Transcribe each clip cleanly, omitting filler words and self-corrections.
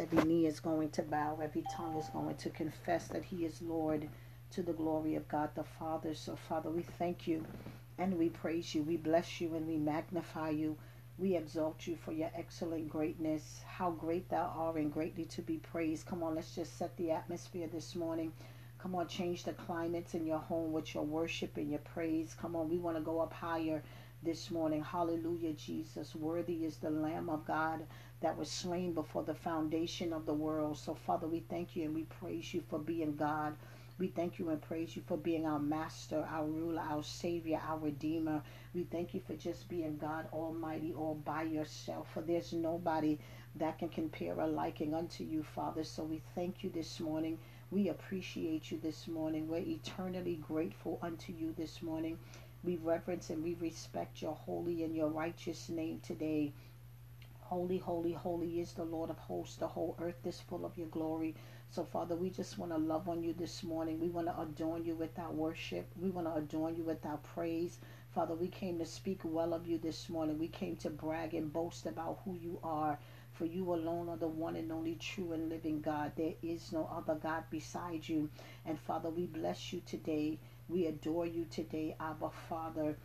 yes, every knee is going to bow, every tongue is going to confess that he is Lord, to the glory of God the Father. So, Father, we thank you and we praise you. We bless you and we magnify you. We exalt you for your excellent greatness, how great thou art and greatly to be praised. Come on, let's just set the atmosphere this morning. Come on, change the climates in your home with your worship and your praise. Come on, we want to go up higher this morning. Hallelujah, Jesus. Worthy is the Lamb of God that was slain before the foundation of the world. So, Father, we thank you and we praise you for being God. We thank you and praise you for being our master, our ruler, our savior, our redeemer. We thank you for just being God Almighty all by yourself, for there's nobody that can compare a liking unto you, Father. So we thank you this morning. We appreciate you this morning. We're eternally grateful unto you this morning. We reverence and we respect your holy and your righteous name today. Holy, holy, holy is the Lord of hosts. The whole earth is full of your glory. So, Father, we just want to love on you this morning. We want to adorn you with our worship. We want to adorn you with our praise. Father, we came to speak well of you this morning. We came to brag and boast about who you are. For you alone are the one and only true and living God. There is no other God beside you. And, Father, we bless you today. We adore you today, Abba Father.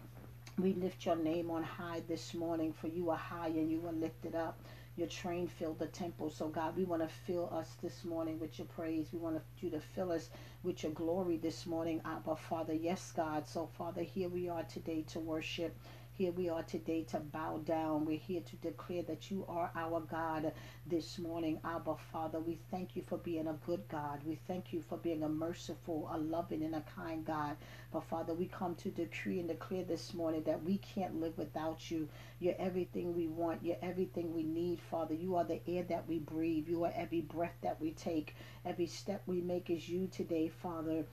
We lift your name on high this morning, for you are high and you are lifted up. Your train filled the temple. So, God, we want to fill us this morning with your praise. We want you to fill us with your glory this morning, Abba Father. Yes, God. So, Father, here we are today to worship. Here we are today to bow down. We're here to declare that you are our God this morning, Abba Father. We thank you for being a good God. We thank you for being a merciful, a loving, and a kind God. But, Father, we come to decree and declare this morning that we can't live without you. You're everything we want. You're everything we need, Father. You are the air that we breathe. You are every breath that we take. Every step we make is you today, Father.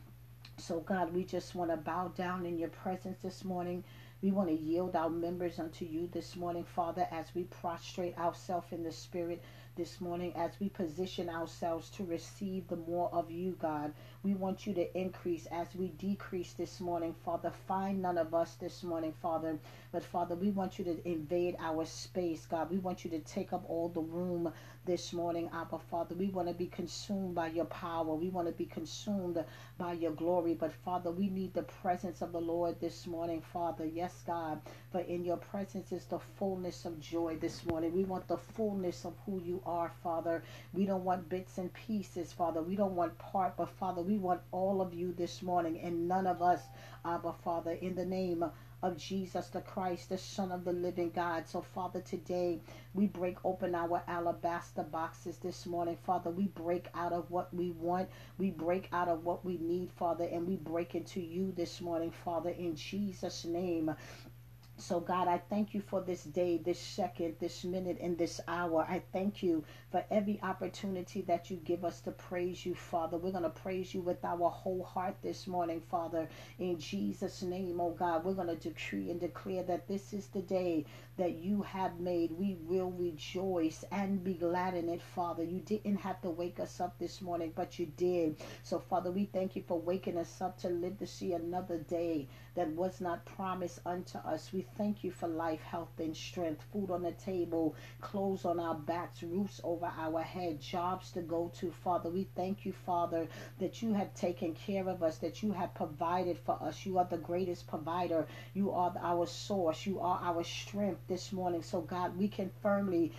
So, God, we just want to bow down in your presence this morning. We want to yield our members unto you this morning, Father, as we prostrate ourselves in the Spirit this morning, as we position ourselves to receive the more of you, God. We want you to increase as we decrease this morning, Father. Find none of us this morning, Father. But, Father, we want you to invade our space, God. We want you to take up all the room this morning, Abba Father. We want to be consumed by your power. We want to be consumed by your glory. But, Father, we need the presence of the Lord this morning, Father. Yes, God. For in your presence is the fullness of joy this morning. We want the fullness of who you are, Father. We don't want bits and pieces, Father. We don't want part, but, Father, we want all of you this morning and none of us, Abba Father, in the name of Jesus the Christ, the Son of the living God. So, Father, today we break open our alabaster boxes this morning, Father. We break out of what we want. We break out of what we need, Father, and we break into you this morning, Father, in Jesus' name. So, God, I thank you for this day, this second, this minute, and this hour. I thank you for every opportunity that you give us to praise you, Father. We're going to praise you with our whole heart this morning, Father. In Jesus' name, oh God, we're going to decree and declare that this is the day that you have made. We will rejoice and be glad in it, Father. You didn't have to wake us up this morning, but you did. So, Father, we thank you for waking us up to live to see another day that was not promised unto us. We thank you for life, health, and strength, food on the table, clothes on our backs, roofs over our head, jobs to go to, Father. We thank you, Father, that you have taken care of us, that you have provided for us. You are the greatest provider. You are our source. You are our strength this morning. So, God, we can firmly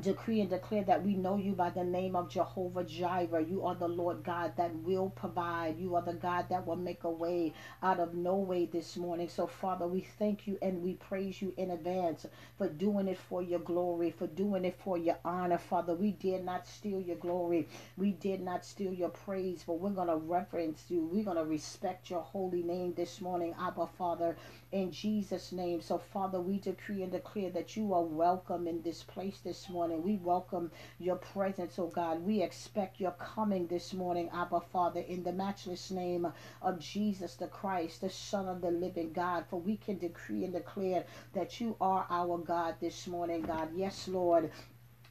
decree and declare that we know you by the name of Jehovah Jireh. You are the Lord God that will provide. You are the God that will make a way out of no way this morning. So, Father, we thank you and we praise you in advance for doing it for your glory, for doing it for your honor, Father. We did not steal your glory. We did not steal your praise, but we're going to reference you. We're going to respect your holy name this morning, Abba Father, in Jesus' name. So, Father, we decree and declare that you are welcome in this place this morning. And we welcome your presence, oh God. We expect your coming this morning, Abba Father, in the matchless name of Jesus the Christ, the Son of the living God. For we can decree and declare that you are our God this morning, God. Yes, Lord.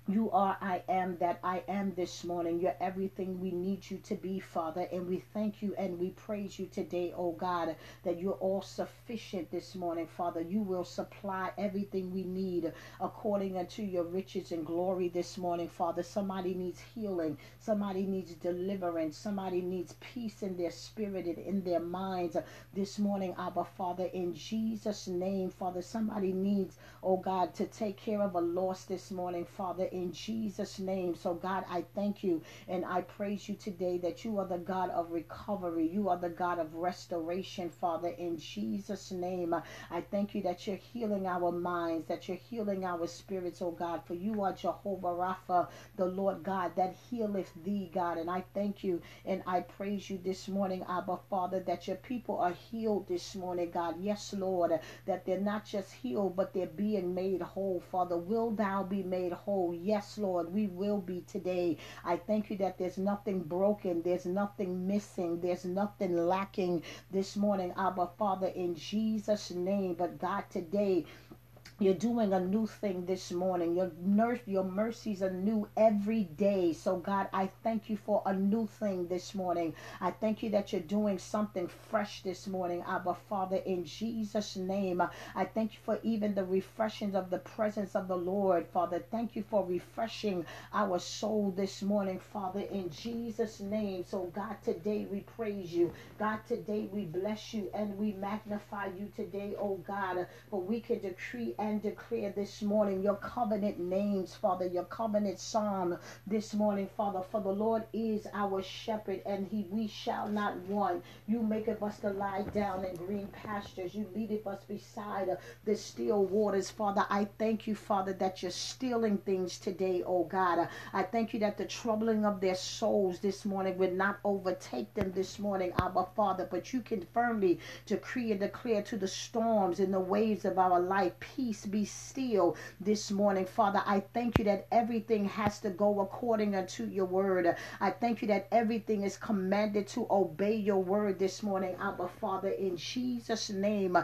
You are I am that I am this morning. You're everything we need you to be, Father. And we thank you and we praise you today, oh God, that you're all sufficient this morning, Father. You will supply everything we need according unto your riches and glory this morning, Father. Somebody needs healing. Somebody needs deliverance. Somebody needs peace in their spirit and in their minds this morning, Abba, Father. In Jesus' name, Father, somebody needs, oh God, to take care of a loss this morning, Father. In Jesus' name. So God, I thank you and I praise you today that you are the God of recovery. You are the God of restoration, Father. In Jesus' name, I thank you that you're healing our minds, that you're healing our spirits, oh God, for you are Jehovah Rapha, the Lord God that healeth thee, God. And I thank you and I praise you this morning, Abba, Father, that your people are healed this morning, God. Yes, Lord, that they're not just healed, but they're being made whole, Father. Will thou be made whole? Yes, Lord, we will be today. I thank you that there's nothing broken, there's nothing missing, there's nothing lacking this morning, Abba, Father, in Jesus' name. But God, today, you're doing a new thing this morning. Your mercies are new every day. So God, I thank you for a new thing this morning. I thank you that you're doing something fresh this morning, Abba, Father, in Jesus' name. I thank you for even the refreshings of the presence of the Lord, Father. Thank you for refreshing our soul this morning, Father, in Jesus' name. So God, today we praise you. God, today we bless you and we magnify you today, oh God, for we can decree and declare this morning your covenant names, Father, your covenant psalm this morning, Father. For the Lord is our shepherd, and we shall not want. You maketh us to lie down in green pastures. You leadeth us beside the still waters, Father. I thank you, Father, that you're stealing things today, oh God. I thank you that the troubling of their souls this morning would not overtake them this morning, Abba, Father, but you can firmly decree and declare to the storms and the waves of our life, peace be still this morning, Father. I thank you that everything has to go according unto your word. I thank you that everything is commanded to obey your word this morning, Abba, Father, in Jesus' name.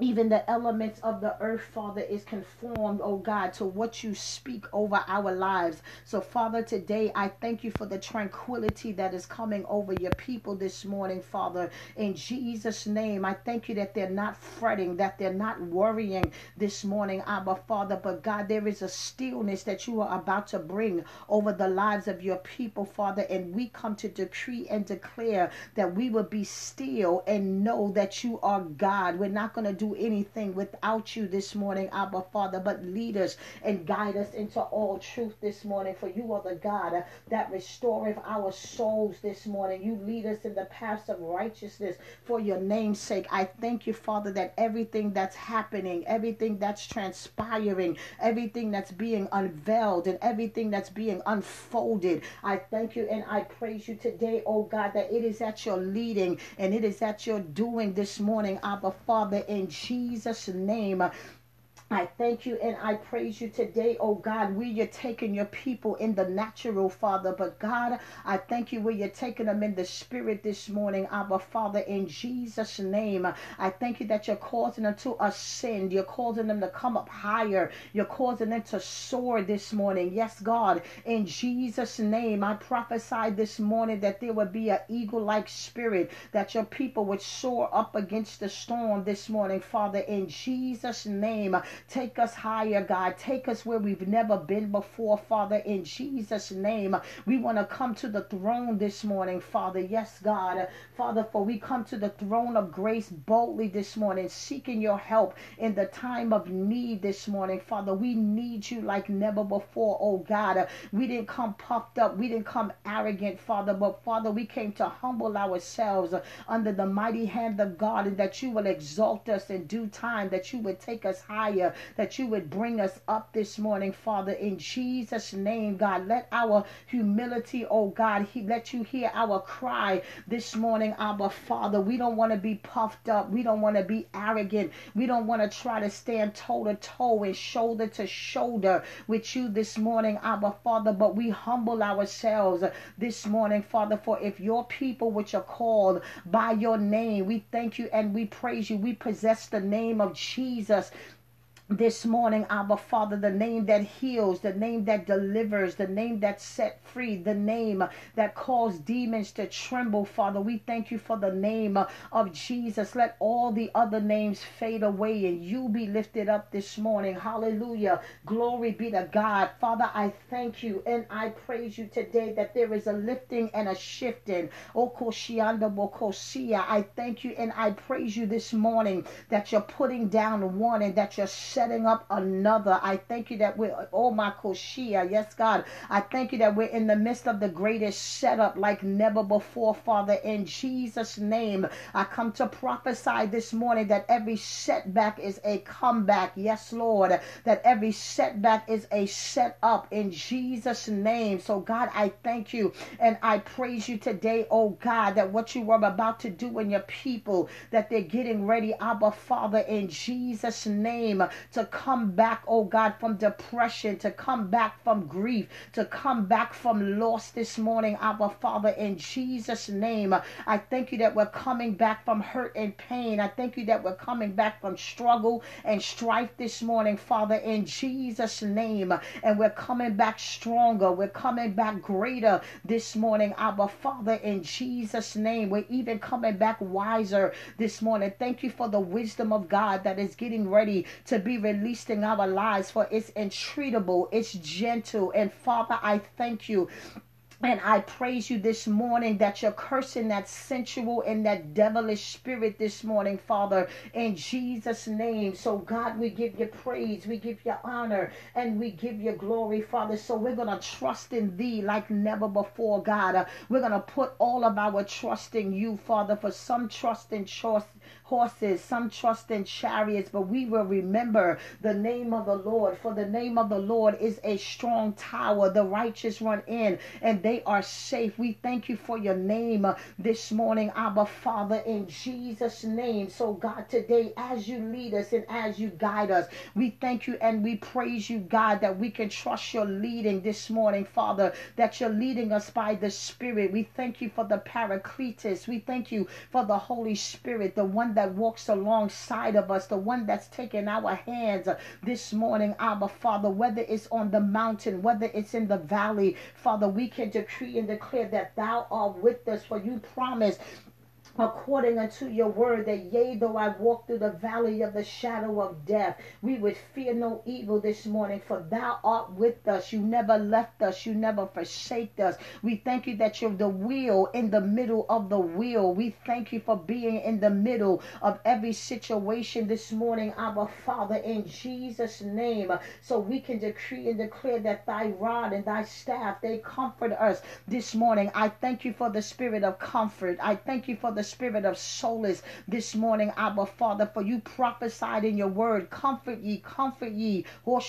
Even the elements of the earth, Father, is conformed, oh God, to what you speak over our lives. So, Father, today I thank you for the tranquility that is coming over your people this morning, Father. In Jesus' name, I thank you that they're not fretting, that they're not worrying this morning, Abba, Father. But, God, there is a stillness that you are about to bring over the lives of your people, Father. And we come to decree and declare that we will be still and know that you are God. We're not going to do anything without you this morning, Abba, Father, but lead us and guide us into all truth this morning, for you are the God that restoreth our souls this morning. You lead us in the paths of righteousness for your name's sake. I thank you, Father, that everything that's happening, everything that's transpiring, everything that's being unveiled, and everything that's being unfolded, I thank you and I praise you today, oh God, that it is at your leading and it is at your doing this morning, Abba, Father, in Jesus' name. I thank you and I praise you today, oh God, where you're taking your people in the natural, Father. But God, I thank you where you're taking them in the spirit this morning, Abba, Father, in Jesus' name. I thank you that you're causing them to ascend. You're causing them to come up higher. You're causing them to soar this morning. Yes, God, in Jesus' name, I prophesy this morning that there would be an eagle-like spirit, that your people would soar up against the storm this morning, Father, in Jesus' name. Take us higher, God. Take us where we've never been before, Father, in Jesus' name. We want to come to the throne this morning, Father. Yes, God. Father, for we come to the throne of grace boldly this morning, seeking your help in the time of need this morning, Father. We need you like never before, oh God. We didn't come puffed up. We didn't come arrogant, Father. But, Father, we came to humble ourselves under the mighty hand of God, and that you will exalt us in due time, that you would take us higher, that you would bring us up this morning, Father, in Jesus' name, God. Let our humility, oh God, let you hear our cry this morning, Abba, Father. We don't want to be puffed up. We don't want to be arrogant. We don't want to try to stand toe-to-toe and shoulder-to-shoulder with you this morning, Abba, Father, but we humble ourselves this morning, Father, for if your people which are called by your name, we thank you and we praise you. We possess the name of Jesus this morning, Abba Father, the name that heals, the name that delivers, the name that set free, the name that caused demons to tremble, Father. We thank you for the name of Jesus. Let all the other names fade away and you be lifted up this morning. Hallelujah. Glory be to God. Father, I thank you and I praise you today that there is a lifting and a shifting. I thank you and I praise you this morning that you're putting down one and that you're setting up another. I thank you that we're, oh my Koshia, yes God, I thank you that we're in the midst of the greatest setup like never before, Father. In Jesus' name, I come to prophesy this morning that every setback is a comeback, yes Lord, that every setback is a set up in Jesus' name. So God, I thank you and I praise you today, oh God, that what you were about to do in your people, that they're getting ready, Abba Father, in Jesus' name, to come back, oh God, from depression, to come back from grief, to come back from loss this morning, Abba Father, in Jesus' name. I thank you that we're coming back from hurt and pain. I thank you that we're coming back from struggle and strife this morning, Father, in Jesus' name. And we're coming back stronger. We're coming back greater this morning, Abba Father, in Jesus' name. We're even coming back wiser this morning. Thank you for the wisdom of God that is getting ready to be released in our lives, for it's entreatable, it's gentle. And Father, I thank you and I praise you this morning that you're cursing that sensual and that devilish spirit this morning, Father, in Jesus' name. So God, we give you praise, we give you honor, and we give you glory, Father. So we're going to trust in thee like never before, God. We're going to put all of our trust in you, Father, for some trust in horses, some trust in chariots, but we will remember the name of the Lord, for the name of the Lord is a strong tower. The righteous run in and they are safe. We thank you for your name this morning, Abba Father, in Jesus' name. So God, today as you lead us and as you guide us, we thank you and we praise you, God, that we can trust your leading this morning, Father, that you're leading us by the Spirit. We thank you for the Paracletus. We thank you for the Holy Spirit, the one that walks alongside of us, the one that's taking our hands this morning, Abba Father, whether it's on the mountain, whether it's in the valley, Father, we can decree and declare that thou art with us, for you promised, according unto your word, that yea, though I walk through the valley of the shadow of death, we would fear no evil this morning, for thou art with us. You never left us. You never forsake us. We thank you that you're the wheel in the middle of the wheel. We thank you for being in the middle of every situation this morning, Abba Father, in Jesus' name. So we can decree and declare that thy rod and thy staff, they comfort us this morning. I thank you for the spirit of comfort. I thank you for the spirit of solace this morning, Abba Father, for you prophesied in your word, comfort ye, comfort ye. Comfort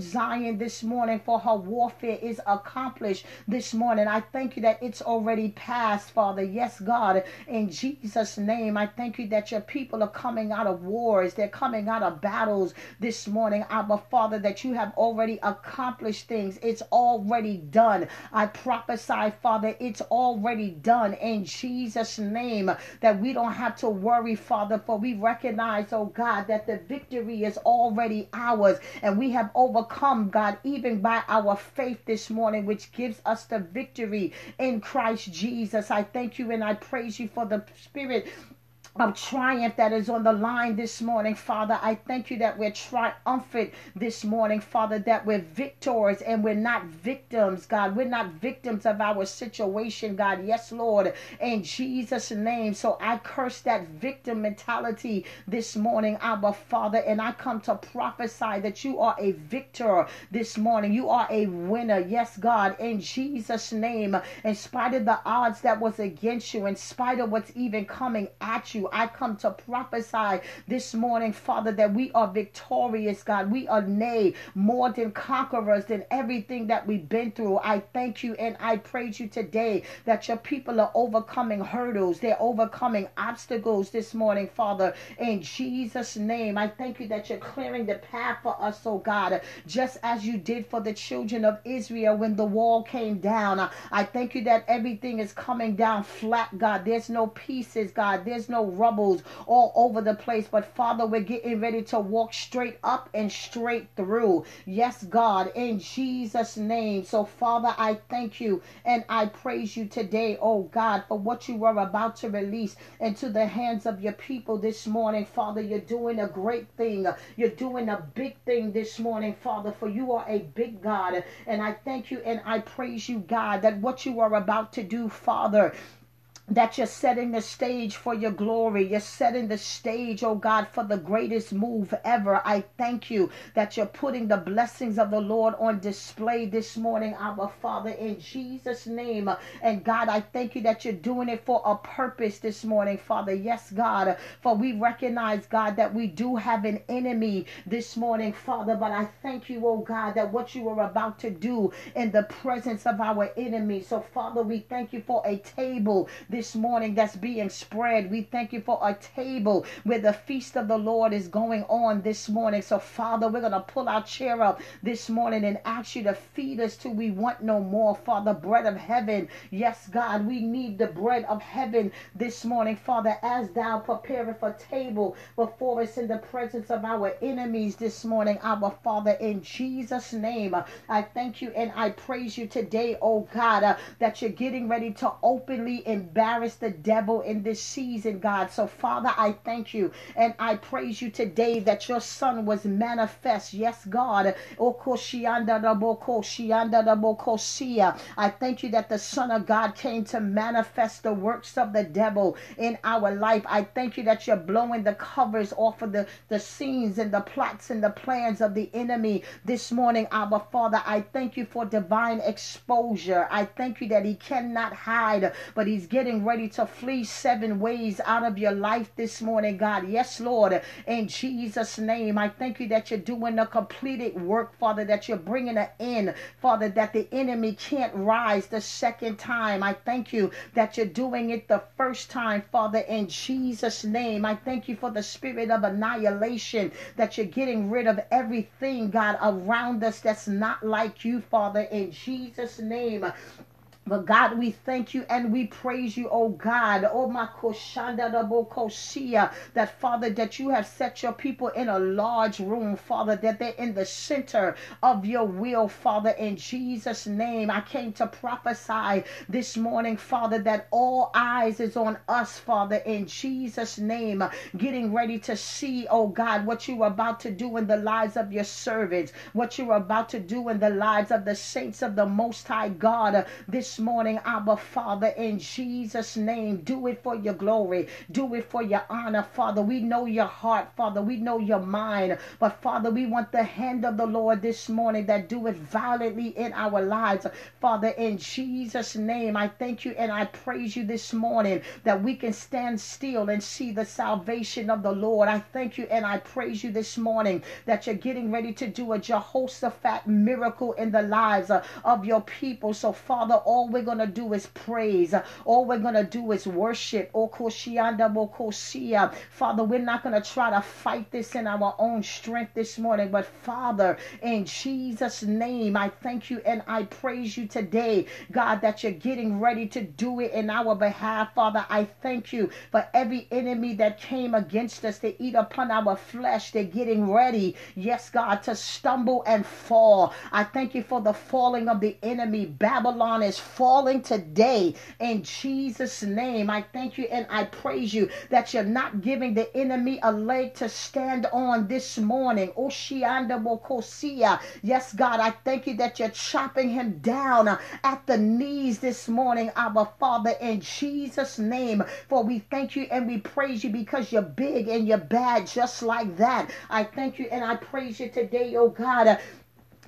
Zion this morning, for her warfare is accomplished this morning. I thank you that it's already past, Father. Yes, God, in Jesus' name, I thank you that your people are coming out of wars. They're coming out of battles this morning, Abba Father, that you have already accomplished things. It's already done. I prophesy, Father, it's already done in Jesus' name, that we don't have to worry, Father, for we recognize, oh God, that the victory is already ours, and we have overcome, God, even by our faith this morning, which gives us the victory in Christ Jesus. I thank you and I praise you for the spirit of triumph that is on the line this morning, Father. I thank you that we're triumphant this morning, Father, that we're victors and we're not victims, God. We're not victims of our situation, God. Yes, Lord, in Jesus' name. So I curse that victim mentality this morning, Abba Father, and I come to prophesy that you are a victor this morning. You are a winner. Yes, God, in Jesus' name. In spite of the odds that was against you, in spite of what's even coming at you, I come to prophesy this morning, Father, that we are victorious, God. We are, nay, more than conquerors than everything that we've been through. I thank you and I praise you today that your people are overcoming hurdles. They're overcoming obstacles this morning, Father, in Jesus' name. I thank you that you're clearing the path for us, oh God, just as you did for the children of Israel when the wall came down. I thank you that everything is coming down flat, God. There's no pieces, God. There's no rubbles all over the place. But Father, we're getting ready to walk straight up and straight through. Yes, God, in Jesus' name. So Father, I thank you and I praise you today, oh God, for what you were about to release into the hands of your people this morning. Father, you're doing a great thing. You're doing a big thing this morning, Father, for you are a big God. And I thank you and I praise you, God, that what you are about to do, Father, that you're setting the stage for your glory. You're setting the stage, oh God, for the greatest move ever. I thank you that you're putting the blessings of the Lord on display this morning, our Father, in Jesus' name. And God, I thank you that you're doing it for a purpose this morning, Father. Yes, God, for we recognize, God, that we do have an enemy this morning, Father. But I thank you, oh God, that what you are about to do in the presence of our enemy. So, Father, we thank you for a table this morning that's being spread. We thank you for a table where the feast of the Lord is going on this morning. So Father, we're going to pull our chair up this morning and ask you to feed us till we want no more, Father. Bread of heaven. Yes, God, we need the bread of heaven this morning, Father, as thou preparest a table before us in the presence of our enemies this morning, our Father, in Jesus' name. I thank you and I praise you today, oh God, that you're getting ready to openly embarrass the devil in this season, God. So Father, I thank you and I praise you today that your son was manifest. Yes, God. I thank you that the Son of God came to manifest the works of the devil in our life. I thank you that you're blowing the covers off of the scenes and the plots and the plans of the enemy this morning, our Father. I thank you for divine exposure. I thank you that he cannot hide, but he's getting ready to flee seven ways out of your life this morning, God. Yes, Lord, in Jesus' name. I thank you that you're doing a completed work, Father, that you're bringing an end, Father, that the enemy can't rise the second time. I thank you that you're doing it the first time, Father, in Jesus' name. I thank you for the spirit of annihilation, that you're getting rid of everything, God, around us that's not like you, Father, in Jesus' name. But God, we thank you and we praise you, oh God, oh my Koshanda Rabokosia, that Father, that you have set your people in a large room, Father, that they're in the center of your will, Father, in Jesus' name. I came to prophesy this morning, Father, that all eyes is on us, Father, in Jesus' name, getting ready to see, oh God, what you are about to do in the lives of your servants, what you are about to do in the lives of the saints of the Most High God this morning, Abba Father, in Jesus' name. Do it for your glory. Do it for your honor, Father. We know your heart, Father. We know your mind. But Father, we want the hand of the Lord this morning that do it violently in our lives, Father, in Jesus' name. I thank you and I praise you this morning that we can stand still and see the salvation of the Lord. I thank you and I praise you this morning that you're getting ready to do a Jehoshaphat miracle in the lives of your people. So Father, all we're going to do is praise. All we're going to do is worship. Father, we're not going to try to fight this in our own strength this morning. But Father, in Jesus' name, I thank you and I praise you today, God, that you're getting ready to do it in our behalf. Father, I thank you for every enemy that came against us to eat upon our flesh. They're getting ready, yes, God, to stumble and fall. I thank you for the falling of the enemy. Babylon is falling today in Jesus' name. I thank you and I praise you that you're not giving the enemy a leg to stand on this morning. Yes, God, I thank you that you're chopping him down at the knees this morning, our Father, in Jesus' name. For we thank you and we praise you because you're big and you're bad just like that. I thank you and I praise you today, oh God,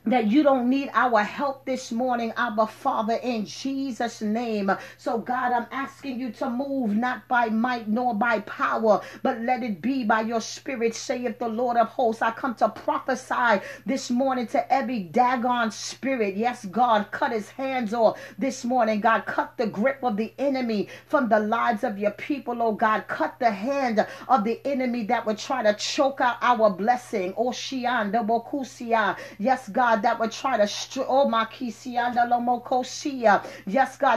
that you don't need our help this morning, Abba Father, in Jesus' name. So God, I'm asking you to move not by might nor by power, but let it be by your spirit, saith the Lord of hosts. I come to prophesy this morning to every daggone spirit. Yes, God, cut his hands off this morning. God, cut the grip of the enemy from the lives of your people, oh God. Cut the hand of the enemy that would try to choke out our blessing. Yes, God, God,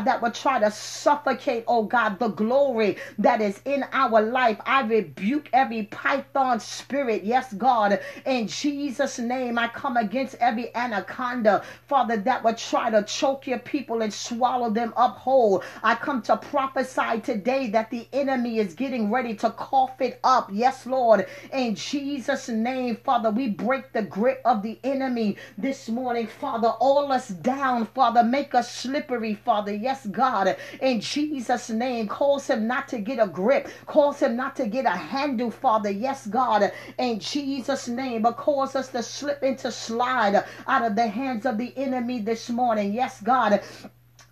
that would try to suffocate, oh God, the glory that is in our life. I rebuke every python spirit, yes, God, in Jesus' name. I come against every anaconda, Father, that would try to choke your people and swallow them up whole. I come to prophesy today that the enemy is getting ready to cough it up, yes, Lord, in Jesus' name. Father, we break the grip of the enemy this morning, Father. All us down, Father, make us slippery, Father, yes, God, in Jesus' name. Cause him not to get a grip, cause him not to get a handle, Father, yes, God, in Jesus' name, but cause us to slip and to slide out of the hands of the enemy this morning, yes, God.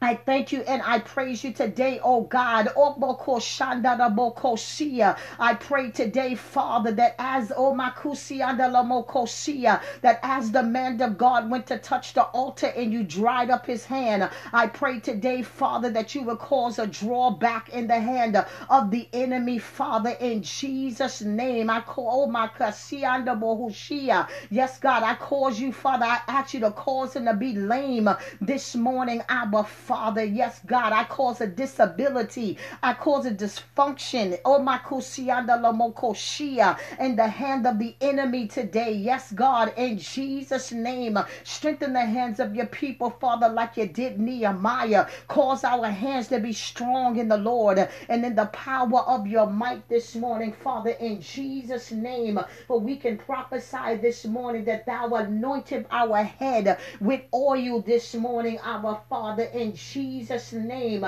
I thank you and I praise you today, oh God. I pray today, Father, that as the man of God went to touch the altar and you dried up his hand, I pray today, Father, that you will cause a drawback in the hand of the enemy, Father, in Jesus' name. I call, yes, God, I cause you, Father, I ask you to cause him to be lame this morning, Abba, Father, yes, God. I cause a disability. I cause a dysfunction. Oh, my in the hand of the enemy today. Yes, God, in Jesus' name. Strengthen the hands of your people, Father, like you did Nehemiah. Cause our hands to be strong in the Lord and in the power of your might this morning, Father, in Jesus' name. For we can prophesy this morning that thou anointed our head with oil this morning, our Father, in Jesus' name.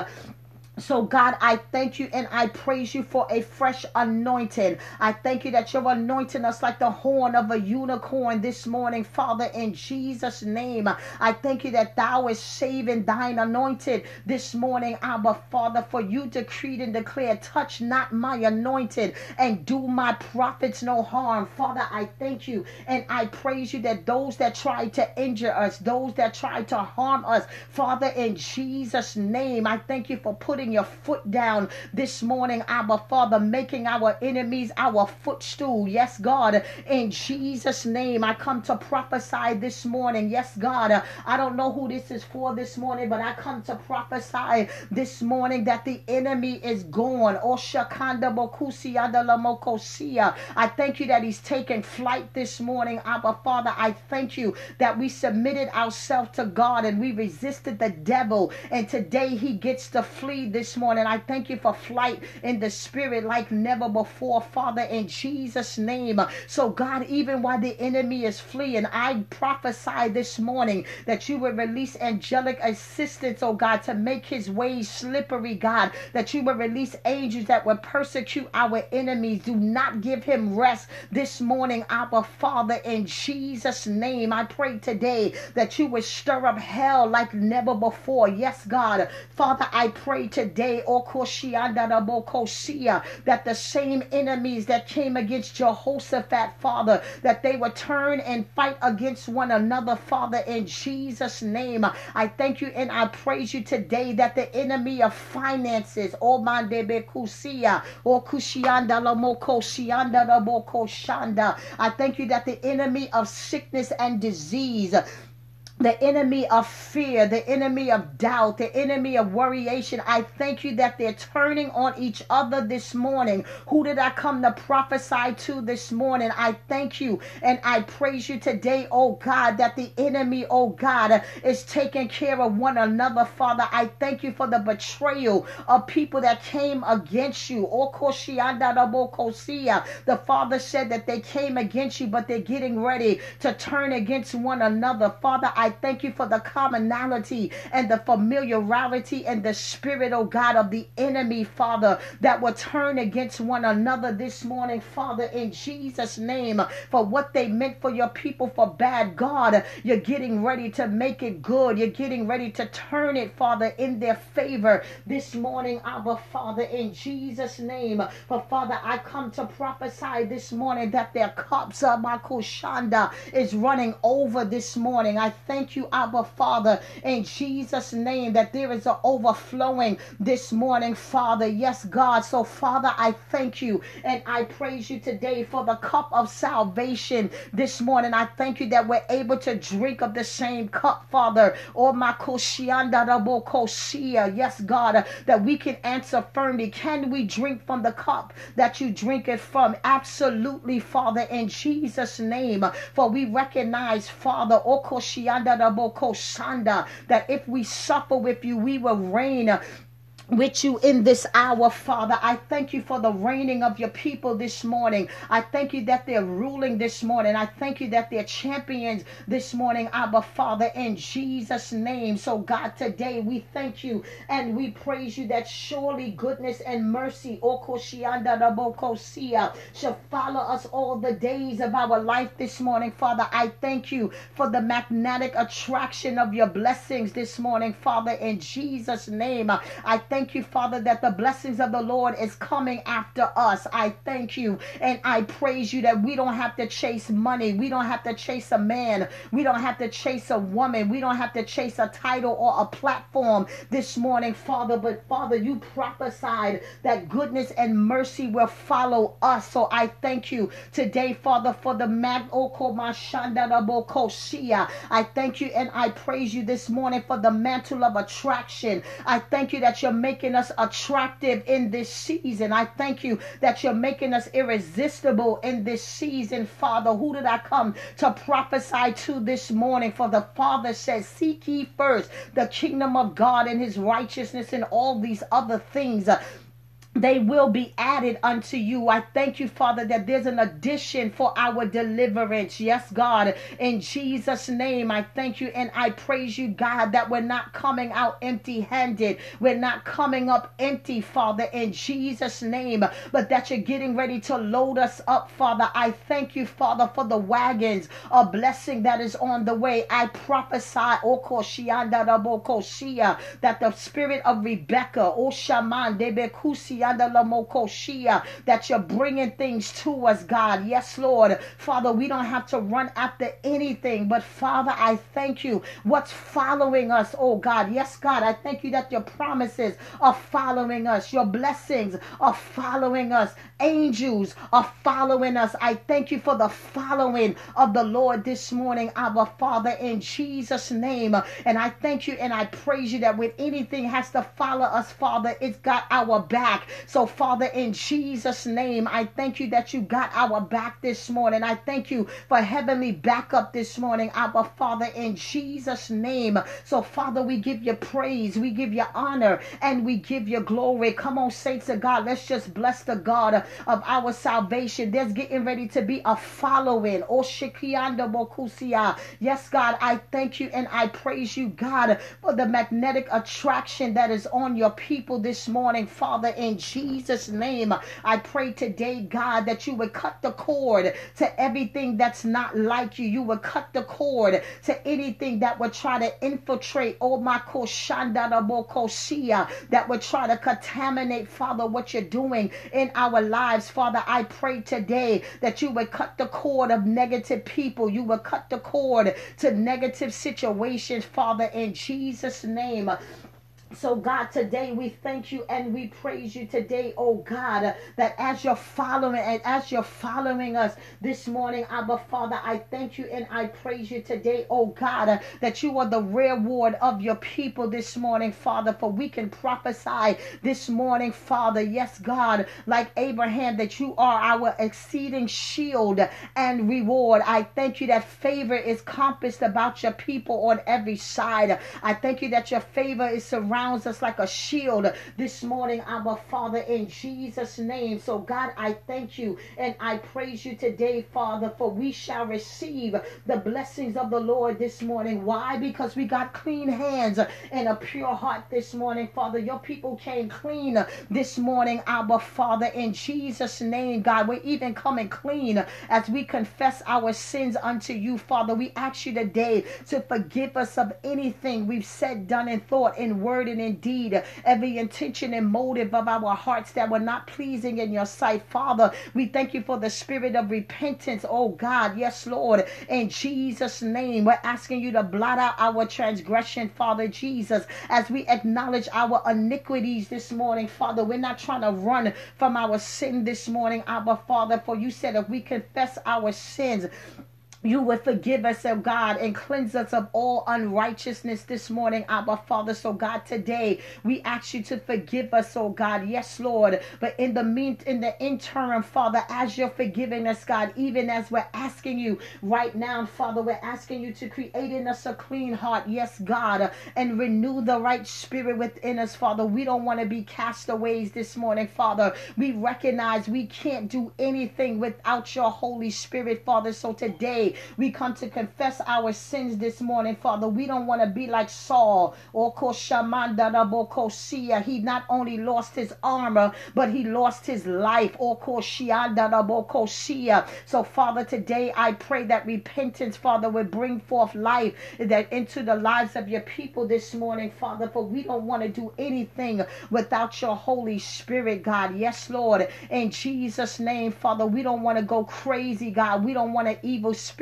So, God, I thank you and I praise you for a fresh anointing. I thank you that you're anointing us like the horn of a unicorn this morning, Father, in Jesus' name. I thank you that thou is saving thine anointed this morning, Abba, Father, for you decreed and declared, touch not my anointed and do my prophets no harm. Father, I thank you and I praise you that those that try to injure us, those that try to harm us, Father, in Jesus' name, I thank you for putting your foot down this morning, Abba, Father, making our enemies our footstool, yes, God, in Jesus' name. I come to prophesy this morning, yes, God, I don't know who this is for this morning, but I come to prophesy this morning that the enemy is gone. I thank you that he's taking flight this morning, Abba, Father. I thank you that we submitted ourselves to God and we resisted the devil, and today he gets to flee this morning. I thank you for flight in the spirit like never before, Father, in Jesus' name. So, God, even while the enemy is fleeing, I prophesy this morning that you will release angelic assistance, oh God, to make his ways slippery, God, that you will release angels that will persecute our enemies. Do not give him rest this morning, our Father, in Jesus' name. I pray today that you will stir up hell like never before, yes, God. Father, I pray today, O Koshia, that the same enemies that came against Jehoshaphat, Father, that they would turn and fight against one another, Father, in Jesus' name. I thank you and I praise you today that the enemy of finances, O Mandebe Kusia, O Kushianda Lamoko Shianda Laboko Shanda. I thank you that the enemy of sickness and disease, the enemy of fear, the enemy of doubt, the enemy of worriation, I thank you that they're turning on each other this morning. Who did I come to prophesy to this morning? I thank you and I praise you today, oh God, that the enemy, oh God, is taking care of one another, Father. I thank you for the betrayal of people that came against you. The Father said that they came against you, but they're getting ready to turn against one another. Father, I thank you for the commonality and the familiarity and the spirit, oh God, of the enemy, Father, that will turn against one another this morning, Father, in Jesus' name. For what they meant for your people for bad, God, you're getting ready to make it good. You're getting ready to turn it, Father, in their favor this morning, Abba, Father, in Jesus' name. For Father, I come to prophesy this morning that their cups of Makushanda is running over this morning. I thank thank you, Abba Father, in Jesus' name, that there is an overflowing this morning, Father. Yes, God. So, Father, I thank you and I praise you today for the cup of salvation this morning. I thank you that we're able to drink of the same cup, Father. Oh, my koshianda rabo koshia. Yes, God, that we can answer firmly. Can we drink from the cup that you drink it from? Absolutely, Father, in Jesus' name. For we recognize, Father, oh koshianda rabo koshanda, that if we suffer with you, we will reign with you in this hour, Father. I thank you for the reigning of your people this morning. I thank you that they're ruling this morning. I thank you that they're champions this morning, Abba Father, in Jesus' name. So God, today we thank you and we praise you that surely goodness and mercy, O Koshianda Rabokosia, shall follow us all the days of our life this morning, Father. I thank you for the magnetic attraction of your blessings this morning, Father, in Jesus' name. I thank you, Father, that the blessings of the Lord is coming after us. I thank you and I praise you that we don't have to chase money. We don't have to chase a man. We don't have to chase a woman. We don't have to chase a title or a platform this morning, Father. But, Father, you prophesied that goodness and mercy will follow us. So I thank you today, Father, for the I thank you and I praise you this morning for the mantle of attraction. I thank you that you're making us attractive in this season. I thank you that you're making us irresistible in this season, Father. Who did I come to prophesy to this morning? For the Father says, seek ye first the kingdom of God and his righteousness, and all these other things, they will be added unto you. I thank you, Father, that there's an addition for our deliverance. Yes, God, in Jesus' name, I thank you and I praise you, God, that we're not coming out empty-handed. We're not coming up empty, Father, in Jesus' name, but that you're getting ready to load us up, Father. I thank you, Father, for the wagons, a blessing that is on the way. I prophesy, O Koshianda Rabo Koshia, that the spirit of Rebecca, O Shaman Debekusi, that you're bringing things to us, God. Yes, Lord. Father, we don't have to run after anything, but Father, I thank you. What's following us, oh God? Yes, God, I thank you that your promises are following us. Your blessings are following us. Angels are following us. I thank you for the following of the Lord this morning, Abba Father, in Jesus' name. And I thank you and I praise you that when anything has to follow us, Father, it's got our back. So, Father, in Jesus' name, I thank you that you got our back this morning. I thank you for heavenly backup this morning, Abba Father, in Jesus' name. So, Father, we give you praise, we give you honor, and we give you glory. Come on, saints of God, let's just bless the God of our salvation. There's getting ready to be a following. Oh, Shikianda Bokusia. Yes, God, I thank you and I praise you, God, for the magnetic attraction that is on your people this morning, Father, in Jesus' name. I pray today, God, that you would cut the cord to everything that's not like you. You would cut the cord to anything that would try to infiltrate, oh my koshandarabokoshia, that would try to contaminate, Father, what you're doing in our lives. Father, I pray today that you would cut the cord of negative people. You would cut the cord to negative situations, Father, in Jesus' name. So, God, today we thank you and we praise you today, oh God, that as you're following and as you're following us this morning, Abba Father, I thank you and I praise you today, oh God, that you are the reward of your people this morning, Father, for we can prophesy this morning, Father, yes, God, like Abraham, that you are our exceeding shield and reward. I thank you that favor is compassed about your people on every side. I thank you that your favor is surrounded us like a shield this morning, Abba Father, in Jesus' name. So, God, I thank you and I praise you today, Father, for we shall receive the blessings of the Lord this morning. Why? Because we got clean hands and a pure heart this morning, Father. Your people came clean this morning, Abba Father, in Jesus' name, God. We're even coming clean as we confess our sins unto you, Father. We ask you today to forgive us of anything we've said, done, and thought in word and in deed, every intention and motive of our hearts that were not pleasing in your sight. Father, we thank you for the spirit of repentance, oh God. Yes, Lord, in Jesus' name, we're asking you to blot out our transgression, Father Jesus, as we acknowledge our iniquities this morning. Father, we're not trying to run from our sin this morning, Abba Father, for you said if we confess our sins, you would forgive us, oh God, and cleanse us of all unrighteousness this morning, Abba Father. So God, today we ask you to forgive us, oh God. Yes, Lord. But in the interim, Father, as you're forgiving us, God, even as we're asking you right now, Father, we're asking you to create in us a clean heart, yes, God, and renew the right spirit within us, Father. We don't want to be castaways this morning, Father. We recognize we can't do anything without your Holy Spirit, Father. So today, we come to confess our sins this morning, Father. We don't want to be like Saul. He not only lost his armor, but he lost his life. So, Father, today I pray that repentance, Father, will bring forth life that into the lives of your people this morning, Father. For we don't want to do anything without your Holy Spirit, God. Yes, Lord. In Jesus' name, Father, we don't want to go crazy, God. We don't want an evil spirit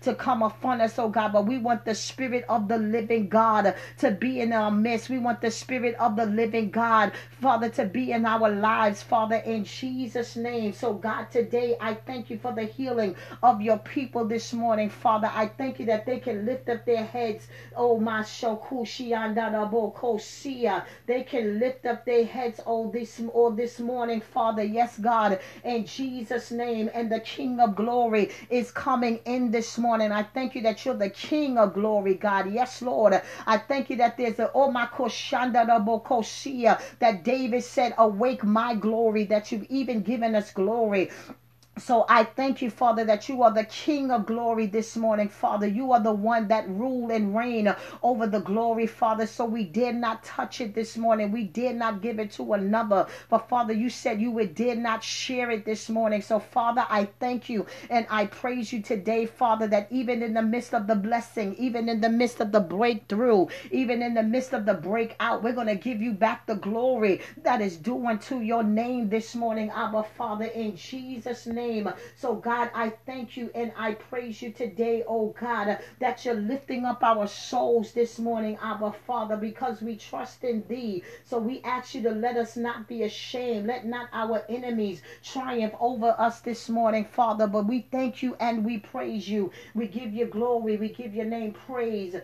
to come upon us, oh God, but we want the spirit of the living God to be in our midst. We want the spirit of the living God, Father, to be in our lives, Father, in Jesus' name. So God, today I thank you for the healing of your people this morning, Father. I thank you that they can lift up their heads. Oh my shokushiandarabokosia, they can lift up their heads this morning, Father. Yes, God, in Jesus' name. And the King of Glory is coming in this morning. I thank you that you're the King of Glory, God. Yes, Lord. I thank you that there's an that David said, awake my glory, that you've even given us glory. So I thank you, Father, that you are the King of Glory this morning, Father. You are the one that rule and reign over the glory, Father. So we did not touch it this morning. We did not give it to another. But, Father, you said you did not share it this morning. So, Father, I thank you and I praise you today, Father, that even in the midst of the blessing, even in the midst of the breakthrough, even in the midst of the breakout, we're going to give you back the glory that is due unto your name this morning, Abba, Father, in Jesus' name. So, God, I thank you and I praise you today, oh God, that you're lifting up our souls this morning, Abba Father, because we trust in thee. So we ask you to let us not be ashamed. Let not our enemies triumph over us this morning, Father. But we thank you and we praise you. We give you glory. We give your name praise.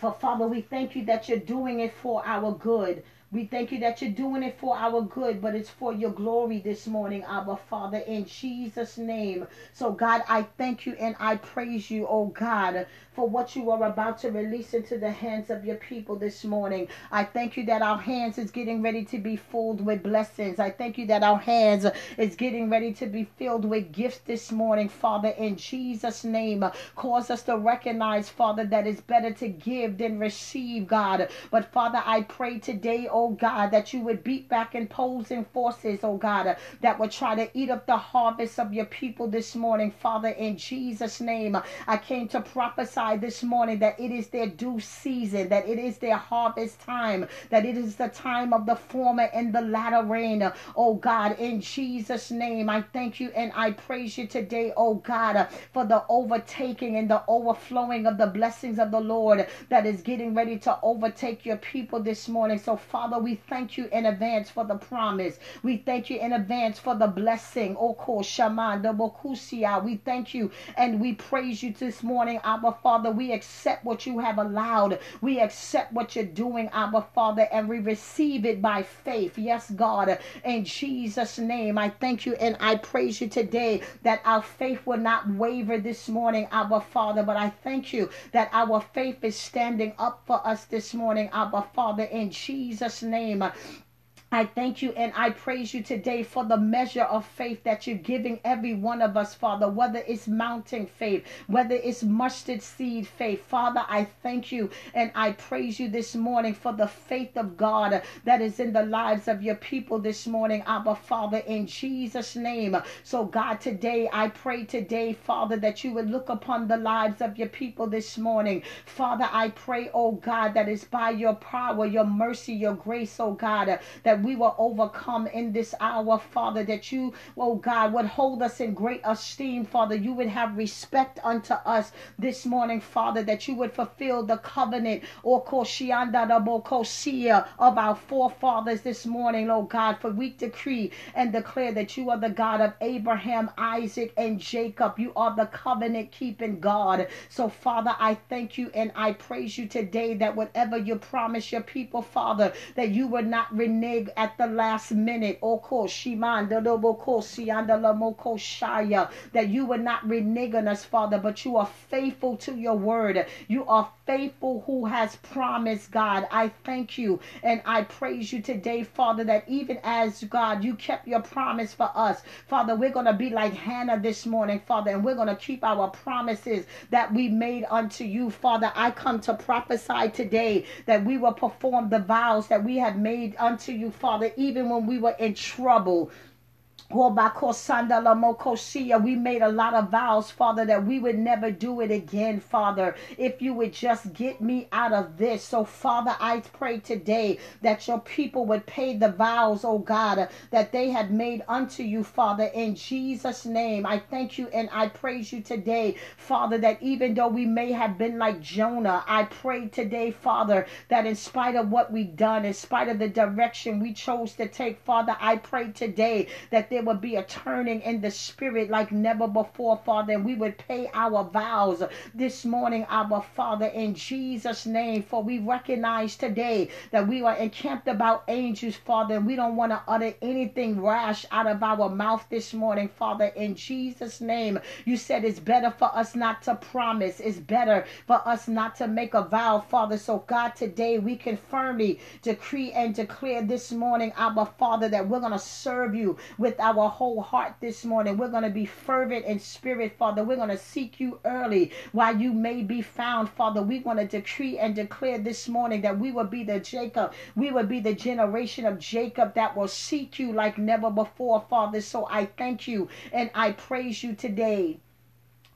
For, Father, we thank you that you're doing it for our good. We thank you that you're doing it for our good, but it's for your glory this morning, Abba Father, in Jesus' name. So, God, I thank you and I praise you, oh God, for what you are about to release into the hands of your people this morning. I thank you that our hands is getting ready to be filled with blessings. I thank you that our hands is getting ready to be filled with gifts this morning, Father, in Jesus' name. Cause us to recognize, Father, that it's better to give than receive, God. But, Father, I pray today, oh God, that you would beat back imposing forces, oh God, that would try to eat up the harvest of your people this morning, Father, in Jesus' name. I came to prophesy this morning that it is their due season, that it is their harvest time, that it is the time of the former and the latter rain, oh God, in Jesus' name. I thank you and I praise you today, oh God, for the overtaking and the overflowing of the blessings of the Lord that is getting ready to overtake your people this morning. So, Father, we thank you in advance for the promise. We thank you in advance for the blessing. We thank you and we praise you this morning, Abba Father. We accept what you have allowed. We accept what you're doing, Abba Father, and we receive it by faith. Yes, God, in Jesus' name. I thank you and I praise you today that our faith will not waver this morning, Abba Father, but I thank you that our faith is standing up for us this morning, Abba Father, in Jesus' name. I thank you and I praise you today for the measure of faith that you're giving every one of us, Father, whether it's mountain faith, whether it's mustard seed faith. Father, I thank you and I praise you this morning for the faith of God that is in the lives of your people this morning, Abba Father, in Jesus' name. So God, today, I pray today, Father, that you would look upon the lives of your people this morning. Father, I pray, oh God, that it's by your power, your mercy, your grace, oh God, that we will overcome in this hour, Father, that you, oh God, would hold us in great esteem, Father. You would have respect unto us this morning, Father, that you would fulfill the covenant or koshia of our forefathers this morning, oh God, for we decree and declare that you are the God of Abraham, Isaac, and Jacob. You are the covenant-keeping God. So, Father, I thank you and I praise you today that whatever you promise your people, Father, that you would not renege at the last minute, that you would not renege on us, Father, but you are faithful to your word. You are faithful who has promised, God. I thank you and I praise you today, Father, that even as, God, you kept your promise for us, Father, we're going to be like Hannah this morning, Father, and we're going to keep our promises that we made unto you, Father. I come to prophesy today that we will perform the vows that we have made unto you, Father, even when we were in trouble. We made a lot of vows, Father, that we would never do it again, Father, if you would just get me out of this. So, Father, I pray today that your people would pay the vows, oh God, that they had made unto you, Father, in Jesus' name. I thank you and I praise you today, Father, that even though we may have been like Jonah, I pray today, Father, that in spite of what we've done, in spite of the direction we chose to take, Father, I pray today that there would be a turning in the spirit like never before, Father, and we would pay our vows this morning, our Father, in Jesus' name, for we recognize today that we are encamped about angels, Father, and we don't want to utter anything rash out of our mouth this morning, Father, in Jesus' name. You said it's better for us not to promise. It's better for us not to make a vow, Father. So, God, today we can firmly decree and declare this morning, our Father, that we're going to serve you with our whole heart this morning. We're going to be fervent in spirit, Father. We're going to seek you early while you may be found, Father. We want to decree and declare this morning that we will be the Jacob. We will be the generation of Jacob that will seek you like never before, Father. So I thank you and I praise you today,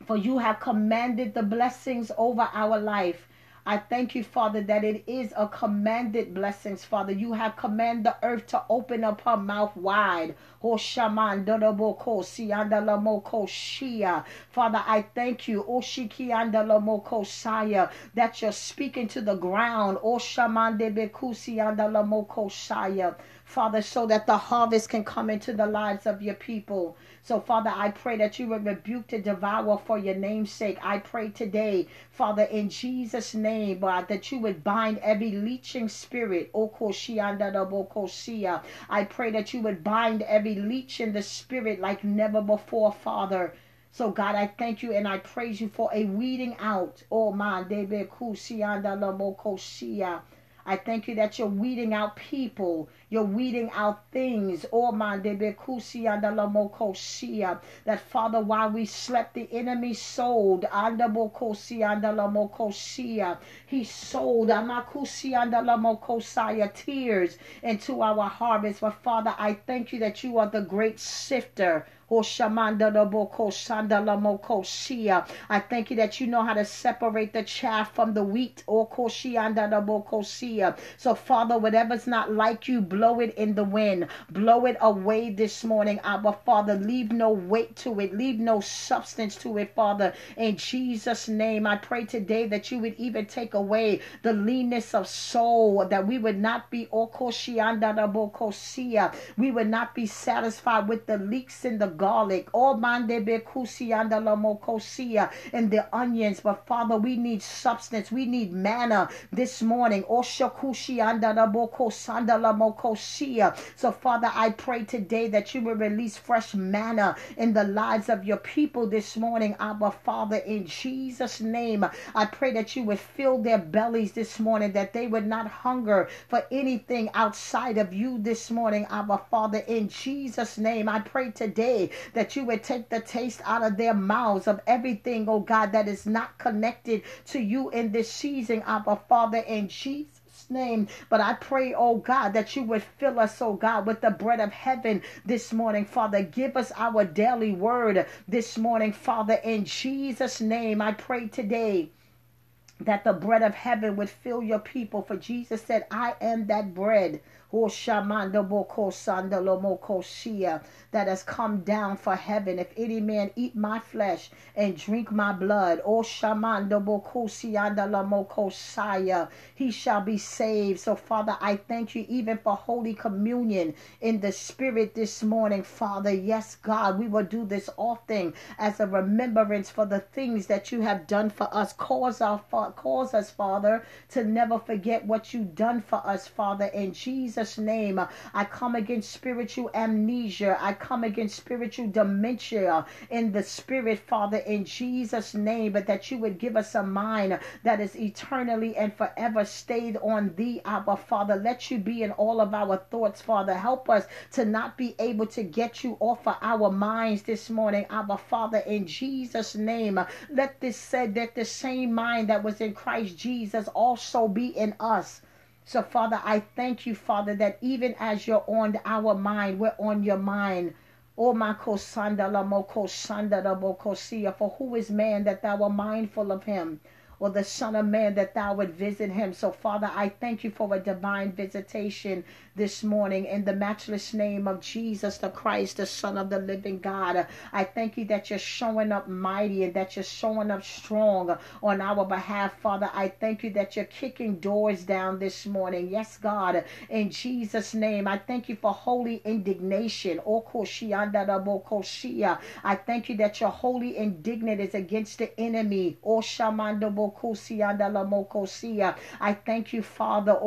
for you have commanded the blessings over our life. I thank you, Father, that it is a commanded blessings, Father. You have commanded the earth to open up her mouth wide. Father, I thank you that you're speaking to the ground, Father, so that the harvest can come into the lives of your people. So, Father, I pray that you would rebuke the devourer for your name's sake. I pray today, Father, in Jesus' name, God, that you would bind every leeching spirit. I pray that you would bind every leech in the spirit like never before, Father. So, God, I thank you and I praise you for a weeding out. Oh, man, I thank you that you're weeding out people. You're weeding out things. That, Father, while we slept, the enemy sold. He sold tears into our harvest. But, Father, I thank you that you are the great sifter. I thank you that you know how to separate the chaff from the wheat. So, Father, whatever's not like you, blow it in the wind. Blow it away this morning, Abba Father. Leave no weight to it. Leave no substance to it, Father. In Jesus' name, I pray today that you would even take away the leanness of soul, that we would not be satisfied with the leaks in the garlic, and the onions. But Father, we need substance. We need manna this morning. So Father, I pray today that you will release fresh manna in the lives of your people this morning. Abba Father, in Jesus' name, I pray that you would fill their bellies this morning, that they would not hunger for anything outside of you this morning. Abba Father, in Jesus' name, I pray today that you would take the taste out of their mouths of everything, oh God, that is not connected to you in this season. Abba Father, in Jesus' name. But I pray, oh God, that you would fill us, oh God, with the bread of heaven this morning. Father, give us our daily word this morning. Father, in Jesus' name, I pray today that the bread of heaven would fill your people. For Jesus said, I am that bread that has come down from heaven. If any man eat my flesh and drink my blood, he shall be saved. So Father, I thank you even for Holy Communion in the Spirit this morning. Father, yes God, we will do this often as a remembrance for the things that you have done for us. Cause us, Father, to never forget what you've done for us, Father, in Jesus' name. I come against spiritual amnesia. I come against spiritual dementia in the spirit, Father, in Jesus' name. But that you would give us a mind that is eternally and forever stayed on thee, Abba Father. Let you be in all of our thoughts, Father. Help us to not be able to get you off of our minds this morning, Abba Father, in Jesus' name. Let this said that the same mind that was in Christ Jesus also be in us. So, Father, I thank you, Father, that even as you're on our mind, we're on your mind. For who is man that thou art mindful of him? Or the Son of Man that thou would visit him. So Father, I thank you for a divine visitation this morning in the matchless name of Jesus the Christ, the Son of the living God. I thank you that you're showing up mighty and that you're showing up strong on our behalf. Father, I thank you that you're kicking doors down this morning. Yes, God, in Jesus' name. I thank you for holy indignation. I thank you that your holy indignant is against the enemy. I thank you, Father.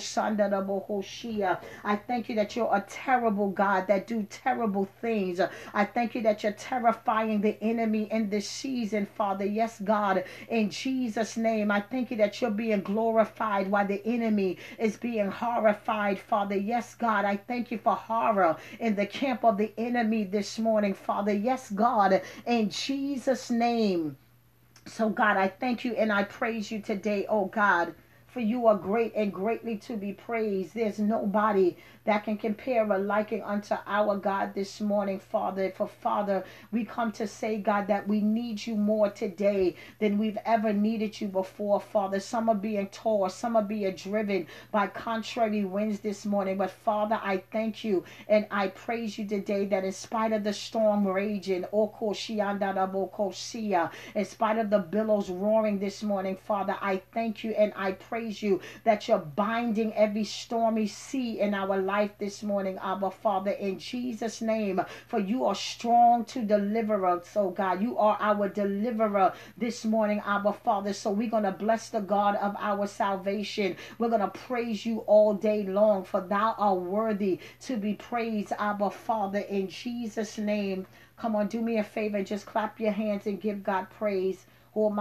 I thank you that you're a terrible God that do terrible things. I thank you that you're terrifying the enemy in this season, Father. Yes, God, in Jesus' name. I thank you that you're being glorified while the enemy is being horrified, Father. Yes, God, I thank you for horror in the camp of the enemy this morning, Father. Yes, God, in Jesus' name. So, God, I thank you and I praise you today, oh God, for you are great and greatly to be praised. There's nobody that can compare a liking unto our God this morning, Father. For Father, we come to say, God, that we need you more today than we've ever needed you before, Father. Some are being torn, some are being driven by contrary winds this morning. But Father, I thank you and I praise you today that in spite of the storm raging, in spite of the billows roaring this morning, Father, I thank you and I praise you that you're binding every stormy sea in our life this morning, Abba Father, in Jesus' name. For you are strong to deliver us, oh God. You are our deliverer this morning, Abba Father. So we're going to bless the God of our salvation. We're going to praise you all day long, for thou art worthy to be praised, Abba Father, in Jesus' name. Come on, do me a favor and just clap your hands and give God praise. Come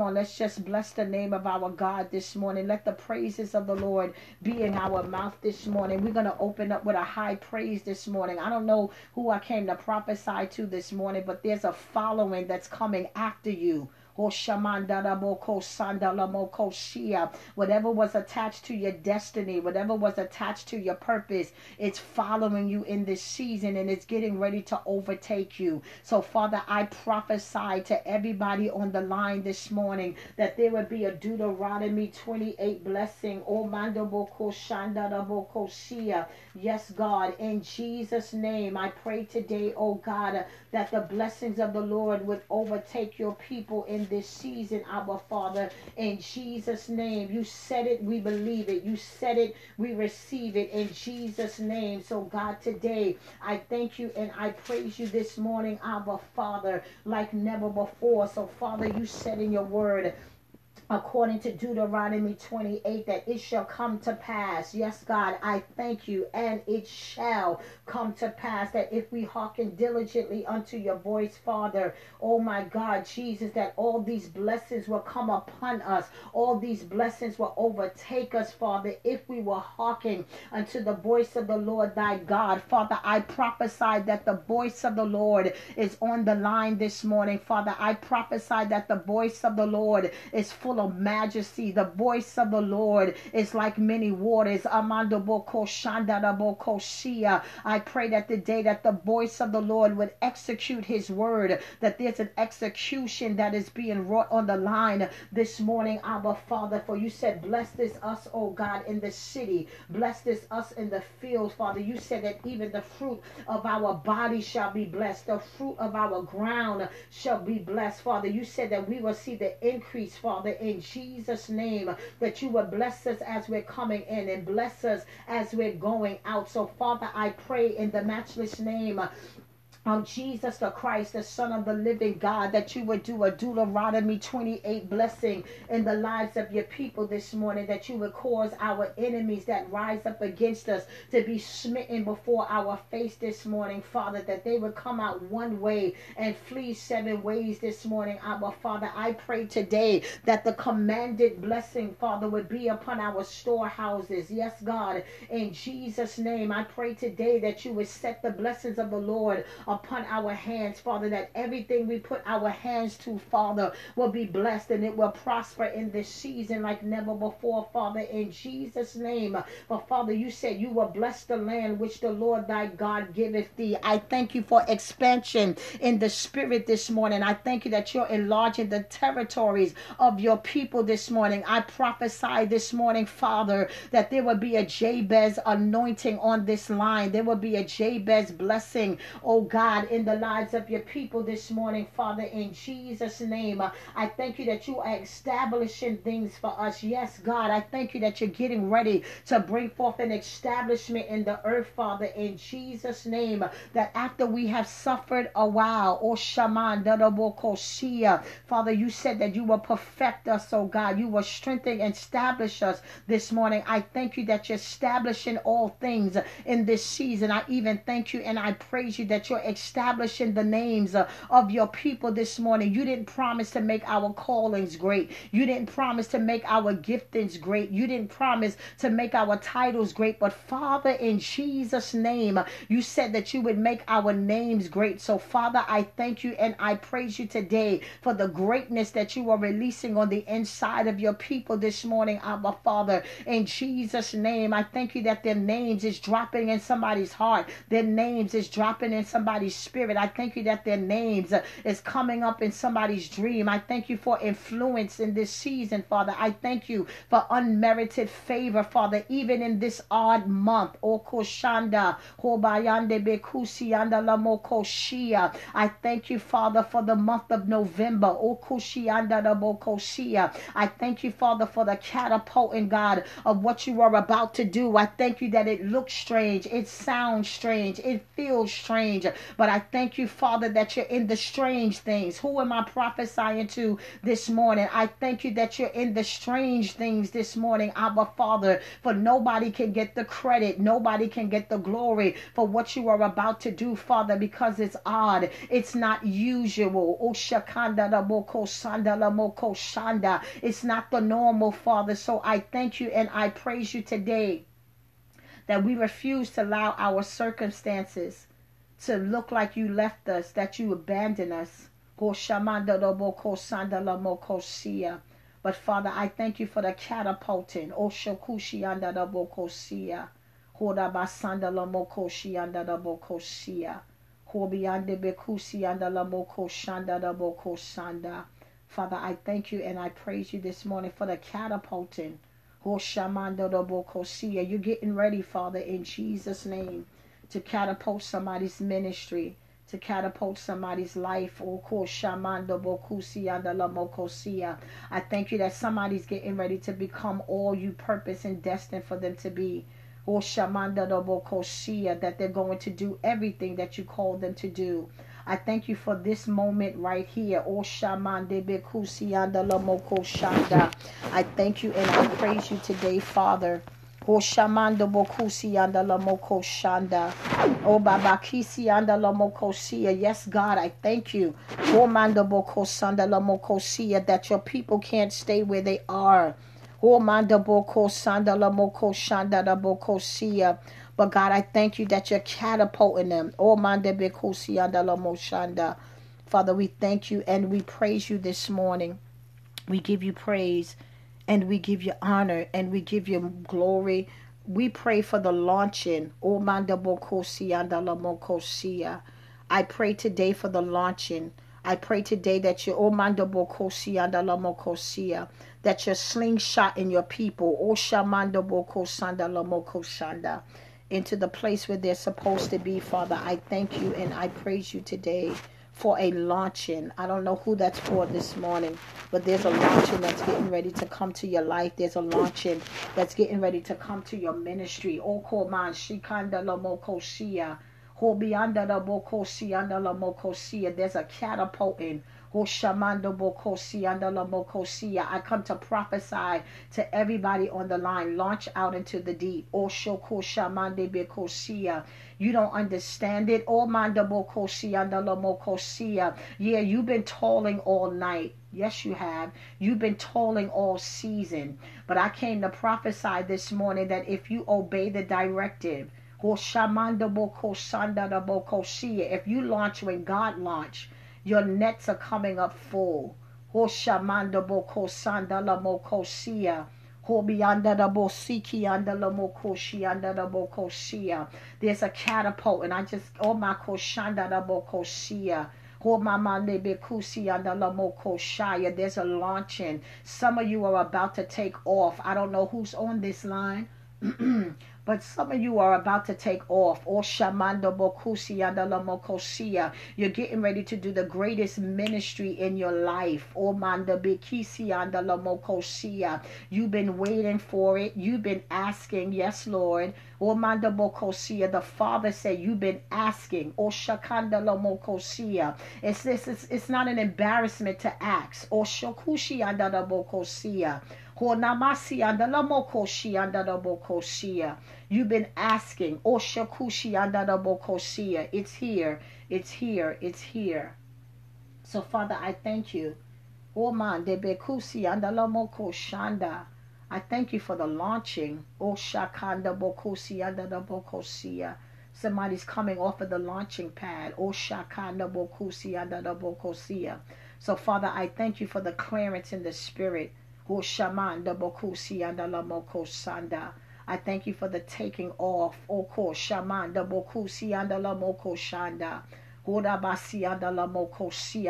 on, let's just bless the name of our God this morning. Let the praises of the Lord be in our mouth this morning. We're going to open up with a high praise this morning. I don't know who I came to prophesy to this morning, but there's a following that's coming after you. Whatever was attached to your destiny, whatever was attached to your purpose, it's following you in this season and it's getting ready to overtake you. So Father, I prophesy to everybody on the line this morning that there would be a Deuteronomy 28 blessing. Yes, God, in Jesus' name, I pray today, oh God, that the blessings of the Lord would overtake your people in in this season, our Father, in Jesus' name. You said it, we believe it. You said it, we receive it in Jesus' name. So God, today, I thank you and I praise you this morning, our Father, like never before. So Father, you said in your word, according to Deuteronomy 28, that it shall come to pass. Yes, God, I thank you, and it shall come to pass that if we hearken diligently unto your voice, Father, oh my God, Jesus, that all these blessings will come upon us. All these blessings will overtake us, Father, if we will hearken unto the voice of the Lord thy God. Father, I prophesy that the voice of the Lord is on the line this morning. Father, I prophesy that the voice of the Lord is full of majesty. The voice of the Lord is like many waters. I pray that the day that the voice of the Lord would execute his word, that there's an execution that is being wrought on the line this morning, our Father, for you said, bless this us, oh God, in the city, bless this us in the fields, Father. You said that even the fruit of our body shall be blessed, the fruit of our ground shall be blessed, Father. You said that we will see the increase, Father, in Jesus' name, that you will bless us as we're coming in and bless us as we're going out. So, Father, I pray in the matchless name of Jesus the Christ, the Son of the living God, that you would do a Deuteronomy 28 blessing in the lives of your people this morning, that you would cause our enemies that rise up against us to be smitten before our face this morning, Father, that they would come out one way and flee seven ways this morning, our Father. I pray today that the commanded blessing, Father, would be upon our storehouses. Yes, God, in Jesus' name, I pray today that you would set the blessings of the Lord upon our hands, Father, that everything we put our hands to, Father, will be blessed and it will prosper in this season like never before, Father, in Jesus' name. But Father, you said you will bless the land which the Lord thy God giveth thee. I thank you for expansion in the spirit this morning. I thank you that you're enlarging the territories of your people this morning. I prophesy this morning, Father, that there will be a Jabez anointing on this line. There will be a Jabez blessing, oh God, in the lives of your people this morning, Father, in Jesus' name. I thank you that you are establishing things for us. Yes, God, I thank you that you're getting ready to bring forth an establishment in the earth, Father, in Jesus' name, that after we have suffered a while, O Shaman, Father, you said that you will perfect us, oh God. You will strengthen and establish us this morning. I thank you that you're establishing all things in this season. I even thank you and I praise you that you're establishing the names of your people this morning. You didn't promise to make our callings great. You didn't promise to make our giftings great. You didn't promise to make our titles great. But Father, in Jesus' name, you said that you would make our names great. So Father, I thank you and I praise you today for the greatness that you are releasing on the inside of your people this morning, our Father. In Jesus' name, I thank you that their names is dropping in somebody's heart. Their names is dropping in somebody's spirit. I thank you that their names is coming up in somebody's dream. I thank you for influence in this season, Father. I thank you for unmerited favor, Father, even in this odd month. I thank you, Father, for the month of November. I thank you, Father, for the catapulting, God, of what you are about to do. I thank you that it looks strange, it sounds strange, it feels strange, but I thank you, Father, that you're in the strange things. Who am I prophesying to this morning? I thank you that you're in the strange things this morning, Abba Father, for nobody can get the credit. Nobody can get the glory for what you are about to do, Father, because it's odd. It's not usual. It's not the normal, Father. So I thank you and I praise you today that we refuse to allow our circumstances to look like you left us, that you abandoned us. But Father, I thank you for the catapulting. Father, I thank you and I praise you this morning for the catapulting. You're getting ready, Father, in Jesus' name, to catapult somebody's ministry, to catapult somebody's life. I thank you that somebody's getting ready to become all you purpose and destined for them to be. That they're going to do everything that you called them to do. I thank you for this moment right here. I thank you and I praise you today, Father. O shamando bokusi anda la moko shanda. O babakisi anda la moko siya. Yes, God, I thank you. O mando bokosanda la moko siya, that your people can't stay where they are. O mando bokosanda la moko shanda la moko siya. But God, I thank you that you're catapulting them. O mando bokusi anda la moko shanda. Father, we thank you and we praise you this morning. We give you praise. And we give you honor and we give you glory. We pray for the launching. I pray today for the launching. I pray today that you're that you're slingshotting your people into the place where they're supposed to be, Father. I thank you and I praise you today for a launching. I don't know who that's for this morning, but there's a launching that's getting ready to come to your life. There's a launching that's getting ready to come to your ministry. There's a catapulting. I come to prophesy to everybody on the line. Launch out into the deep. You don't understand it. Yeah, you've been toiling all night. Yes, you have. You've been toiling all season. But I came to prophesy this morning that if you obey the directive, if you launch when God launched, your nets are coming up full. There's a catapult, and I just, oh my koshanda. There's a launching. Some of you are about to take off. I don't know who's on this line. But some of you are about to take off. You're getting ready to do the greatest ministry in your life. You've been waiting for it. You've been asking. Yes, Lord. The Father said, you've been asking. It's not an embarrassment to ask. You've been asking. It's here. It's here. It's here. So, Father, I thank you. I thank you for the launching. Somebody's coming off of the launching pad. So, Father, I thank you for the clearance in the spirit. I thank you for the taking off. I thank you,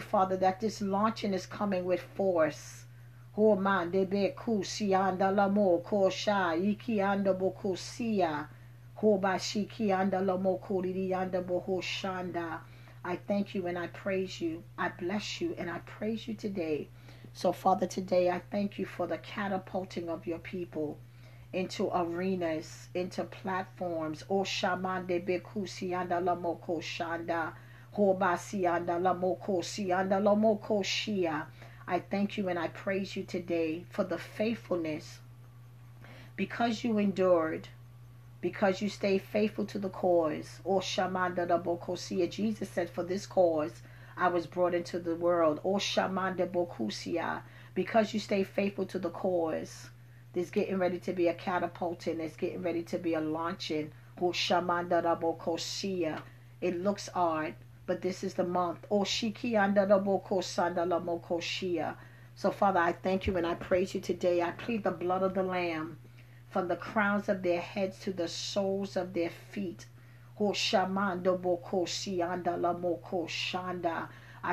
Father, that this launching is coming with force. I thank you and I praise you. I bless you and I praise you today. So, Father, today I thank you for the catapulting of your people into arenas, into platforms. I thank you and I praise you today for the faithfulness. Because you endured. Because you stay faithful to the cause. Jesus said, for this cause I was brought into the world. Because you stay faithful to the cause, there's getting ready to be a catapulting. There's getting ready to be a launching. It looks odd, but this is the month. So, Father, I thank you and I praise you today. I plead the blood of the Lamb from the crowns of their heads to the soles of their feet. I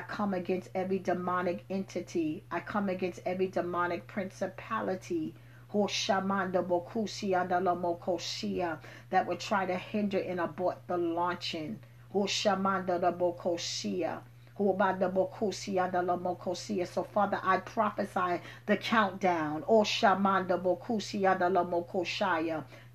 come against every demonic entity. I come against every demonic principality. that would try to hinder and abort the launching. So, Father, I prophesy the countdown.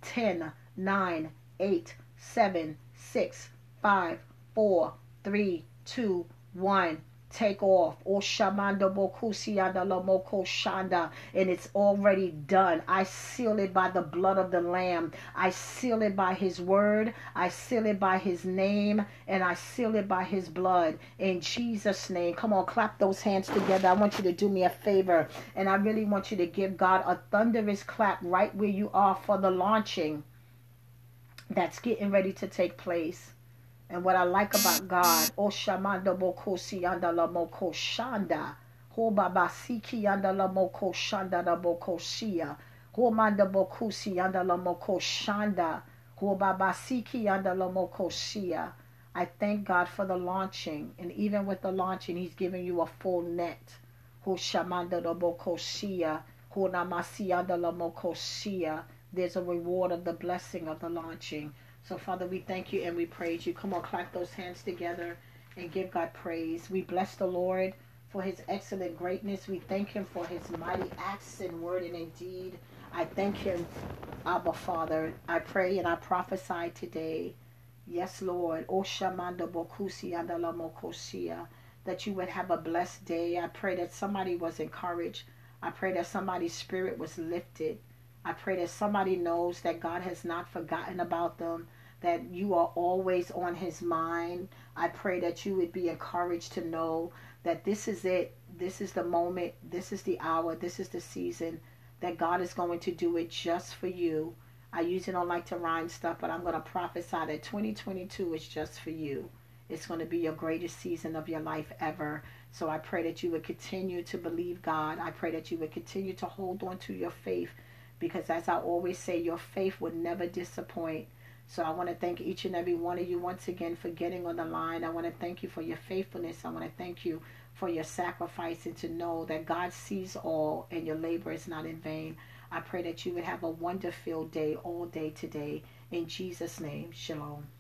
10, 9, 8, 7, 6, 5, 4, 3, 2, 1. Take off. And it's already done. I seal it by the blood of the Lamb. I seal it by his word. I seal it by his name. And I seal it by his blood. In Jesus' name. Come on, clap those hands together. I want you to do me a favor. And I really want you to give God a thunderous clap right where you are for the launching that's getting ready to take place. And what I like about God, Oshamanda Bokosi Yanda La Moko Shanda, Hobabasiki Yanda La Moko Shanda La Bokosia, Homanda Bokusi Yanda La Moko Shanda, Hobabasiki Yanda La Mokosia. I thank God for the launching, and even with the launching, He's giving you a full net. Hoshamanda Bokosia, Honamasi Yanda La Mokosia. There's a reward of the blessing of the launching. So, Father, we thank you and we praise you. Come on, clap those hands together and give God praise. We bless the Lord for his excellent greatness. We thank him for his mighty acts in word and in deed. I thank him, Abba, Father. I pray and I prophesy today. Yes, Lord. That you would have a blessed day. I pray that somebody was encouraged. I pray that somebody's spirit was lifted. I pray that somebody knows that God has not forgotten about them, that you are always on his mind. I pray that you would be encouraged to know that this is it. This is the moment. This is the hour. This is the season that God is going to do it just for you. I usually don't like to rhyme stuff, but I'm going to prophesy that 2022 is just for you. It's going to be your greatest season of your life ever. So I pray that you would continue to believe God. I pray that you would continue to hold on to your faith, because as I always say, your faith will never disappoint. So I want to thank each and every one of you once again for getting on the line. I want to thank you for your faithfulness. I want to thank you for your sacrifice, and to know that God sees all and your labor is not in vain. I pray that you would have a wonder-filled day all day today. In Jesus' name, shalom.